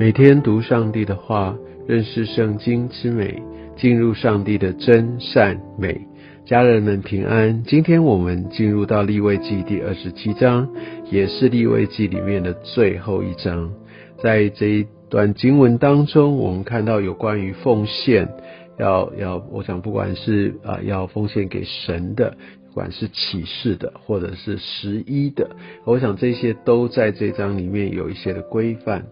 每天读上帝的话，认识圣经之美，进入上帝的真善美。家人们平安，今天我们进入到利未记第27章，也是利未记里面的最后一章。在这一段经文当中，我们看到有关于奉献，我想不管是要奉献给神的，不管是启示的或者是十一的，我想这些都在这章里面有一些的规范。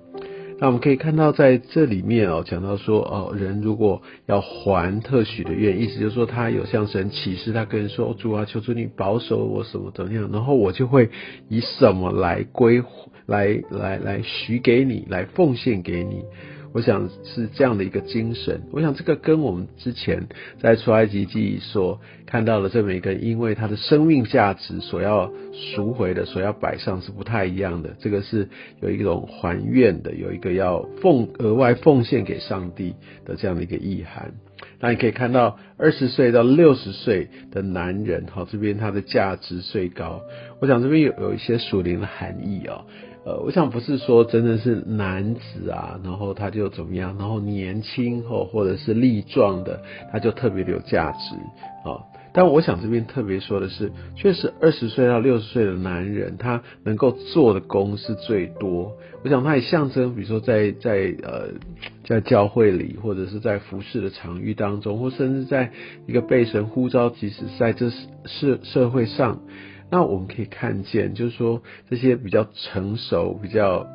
那我们可以看到在这里面讲到说人如果要还特许的愿，意思就是说他有向神启示，他跟人说主啊，求主你保守我什么怎么样，然后我就会以什么来归来许给你，来奉献给你。我想是这样的一个精神。我想这个跟我们之前在出埃及记所看到的这每个人因为他的生命价值所要赎回的，所要摆上是不太一样的。这个是有一种还愿的，有一个要额外奉献给上帝的这样的一个意涵。那你可以看到20岁到60岁的男人，这边他的价值最高。我想这边有一些属灵的含义我想不是说真的是男子然后他就怎么样，然后年轻或者是力壮的他就特别有价值但我想这边特别说的是，确实20岁到60岁的男人，他能够做的工是最多。我想他也象征，比如说在教会里，或者是在服事的场域当中，或甚至在一个被神呼召，即使在这社会上。那我们可以看见，就是说这些比较成熟、比较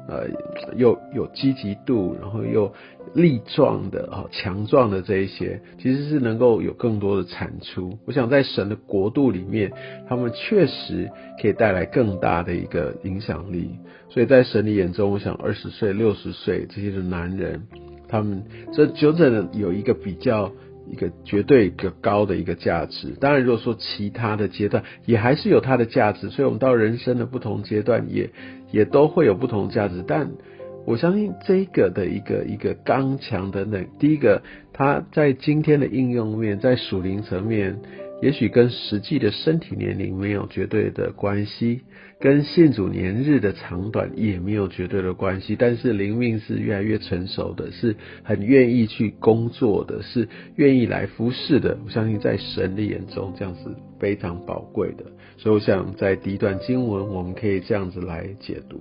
又有积极度，然后又力壮的、强壮的这一些，其实是能够有更多的产出。我想在神的国度里面，他们确实可以带来更大的一个影响力。所以在神的眼中，我想20岁、60岁这些的男人，他们这就真的有一个比较。一个绝对比较高的一个价值。当然如果说其他的阶段也还是有它的价值，所以我们到人生的不同阶段也都会有不同价值。但我相信这个的一个刚强等等，第一个它在今天的应用面，在属灵层面也许跟实际的身体年龄没有绝对的关系，跟信主年日的长短也没有绝对的关系，但是灵命是越来越成熟的，是很愿意去工作的，是愿意来服侍的。我相信在神的眼中，这样是非常宝贵的。所以我想在第一段经文，我们可以这样子来解读。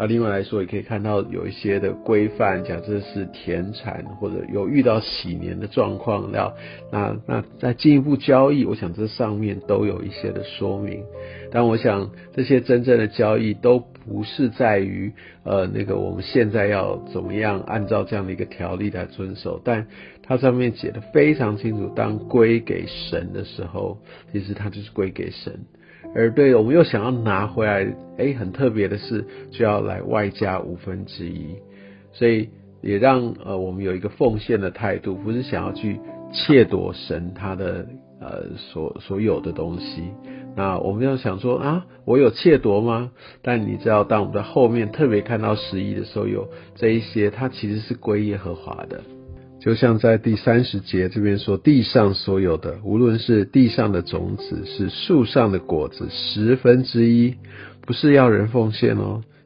那另外来说，也可以看到有一些的规范，假设是田产或者有遇到喜年的状况，那再进一步交易，我想这上面都有一些的说明。但我想这些真正的交易都不是在于我们现在要怎么样按照这样的一个条例来遵守，但它上面写得非常清楚，当归给神的时候，其实它就是归给神。而对我们又想要拿回来，很特别的是，就要来外加1/5，所以也让我们有一个奉献的态度，不是想要去窃夺神他的所有的东西。那我们要想说我有窃夺吗？但你知道，当我们在后面特别看到11的时候，有这一些，它其实是归耶和华的。就像在第30节这边说，地上所有的，无论是地上的种子，是树上的果子，1/10，不是要人奉献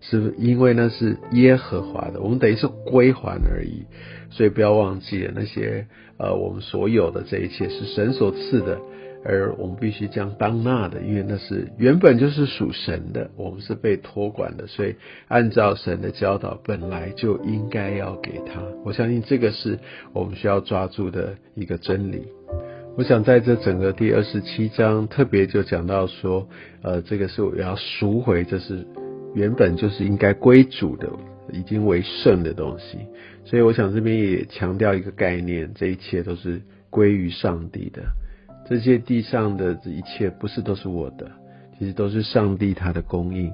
是因为那是耶和华的，我们等于是归还而已。所以不要忘记了那些我们所有的这一切是神所赐的，而我们必须这样当纳的，因为那是原本就是属神的，我们是被托管的，所以按照神的教导本来就应该要给他。我相信这个是我们需要抓住的一个真理。我想在这整个第27章特别就讲到说这个是我要赎回，这是原本就是应该归主的，已经为圣的东西。所以我想这边也强调一个概念，这一切都是归于上帝的，这些地上的一切不是都是我的，其实都是上帝他的供应。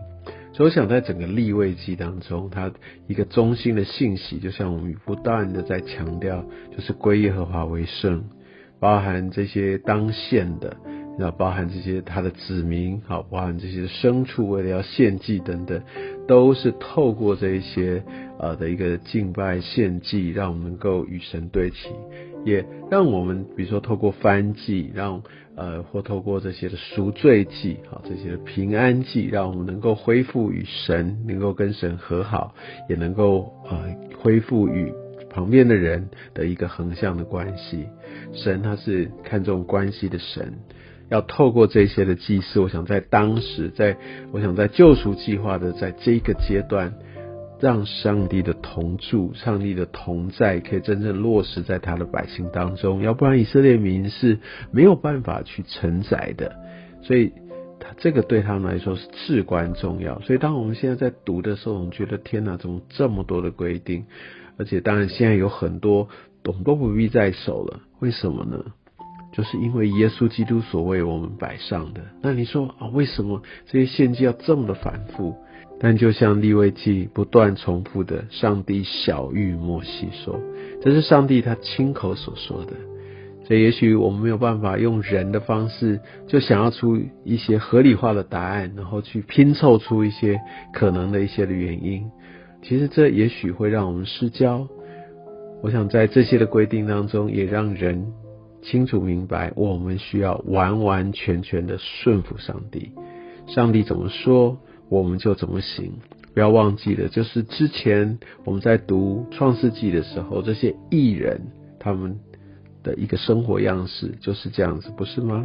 所以我想在整个利未记当中，他一个中心的信息，就像我们不断的在强调，就是归耶和华为圣，包含这些当献的，包含这些他的子民，包含这些牲畜为了要献祭等等，都是透过这一些的一个敬拜献祭，让我们能够与神对齐，也让我们比如说透过燔祭，让或透过这些的赎罪祭，好，这些的平安祭，让我们能够恢复与神，能够跟神和好，也能够恢复与旁边的人的一个横向的关系。神他是看重关系的神，要透过这些的祭祀，我想在当时，我想在救赎计划的在这个阶段，让上帝的同住，上帝的同在可以真正落实在他的百姓当中，要不然以色列民是没有办法去承载的，所以这个对他们来说是至关重要。所以当我们现在在读的时候，我们觉得天哪，怎么这么多的规定，而且当然现在有很多我们都不必再守了，为什么呢？就是因为耶稣基督所为我们摆上的。那你说啊，为什么这些献祭要这么的反复？但就像利未记不断重复的，上帝晓谕摩西说，这是上帝他亲口所说的。所以也许我们没有办法用人的方式就想要出一些合理化的答案，然后去拼凑出一些可能的一些的原因，其实这也许会让我们失焦。我想在这些的规定当中，也让人清楚明白我们需要完完全全的顺服上帝，上帝怎么说我们就怎么行。不要忘记了，就是之前我们在读创世纪的时候，这些义人他们的一个生活样式就是这样子，不是吗？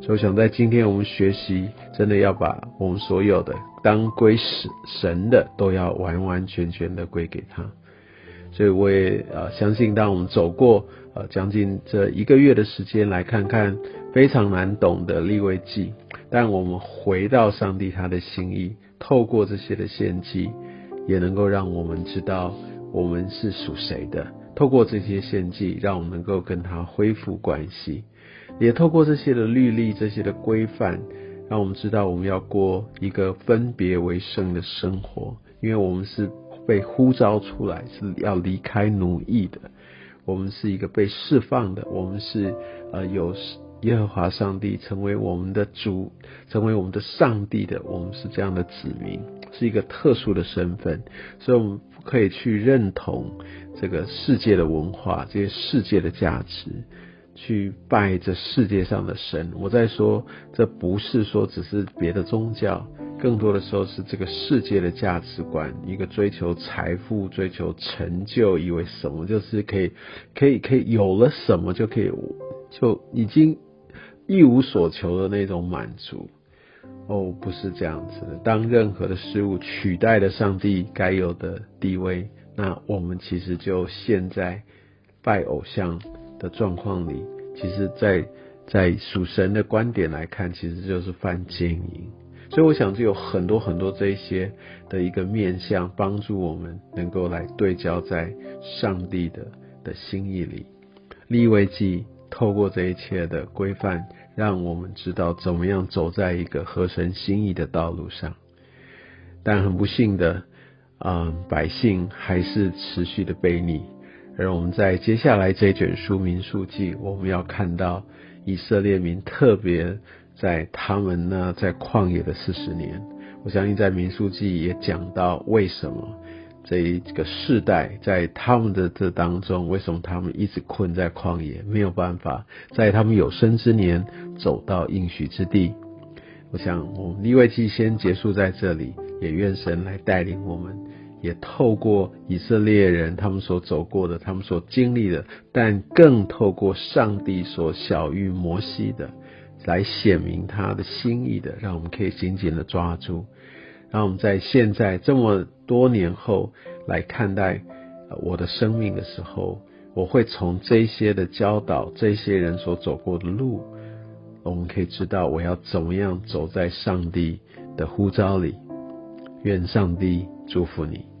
所以我想在今天我们学习，真的要把我们所有的当归神的都要完完全全的归给他。所以我也相信，当我们走过将近这一个月的时间来看看非常难懂的利未记，但我们回到上帝他的心意，透过这些的献祭，也能够让我们知道我们是属谁的，透过这些献祭让我们能够跟他恢复关系，也透过这些的律例，这些的规范，让我们知道我们要过一个分别为圣的生活，因为我们是被呼召出来，是要离开奴役的，我们是一个被释放的，我们是有耶和华上帝成为我们的主，成为我们的上帝的，我们是这样的子民，是一个特殊的身份。所以我们不可以去认同这个世界的文化，这些世界的价值，去拜这世界上的神。我在说，这不是说只是别的宗教，更多的时候是这个世界的价值观，一个追求财富，追求成就，以为什么就是可以有了什么就可以，就已经一无所求的那种满足。哦，不是这样子的。当任何的事物取代了上帝该有的地位，那我们其实就陷在拜偶像的状况里。其实在属神的观点来看，其实就是犯奸淫。所以我想就有很多很多这一些的一个面向，帮助我们能够来对焦在上帝的心意里。利未记透过这一切的规范，让我们知道怎么样走在一个合神心意的道路上。但很不幸的，百姓还是持续的悖逆。而我们在接下来这卷书民数记，我们要看到以色列民，特别在他们呢在旷野的40年，我相信在民数记也讲到为什么这一个世代在他们的这当中，为什么他们一直困在旷野，没有办法在他们有生之年走到应许之地。我想我们利未记先结束在这里，也愿神来带领我们，也透过以色列人他们所走过的，他们所经历的，但更透过上帝所晓谕摩西的，来显明他的心意的，让我们可以紧紧的抓住，让我们在现在这么多年后来看待我的生命的时候，我会从这些的教导，这些人所走过的路，我们可以知道我要怎么样走在上帝的呼召里。愿上帝祝福你。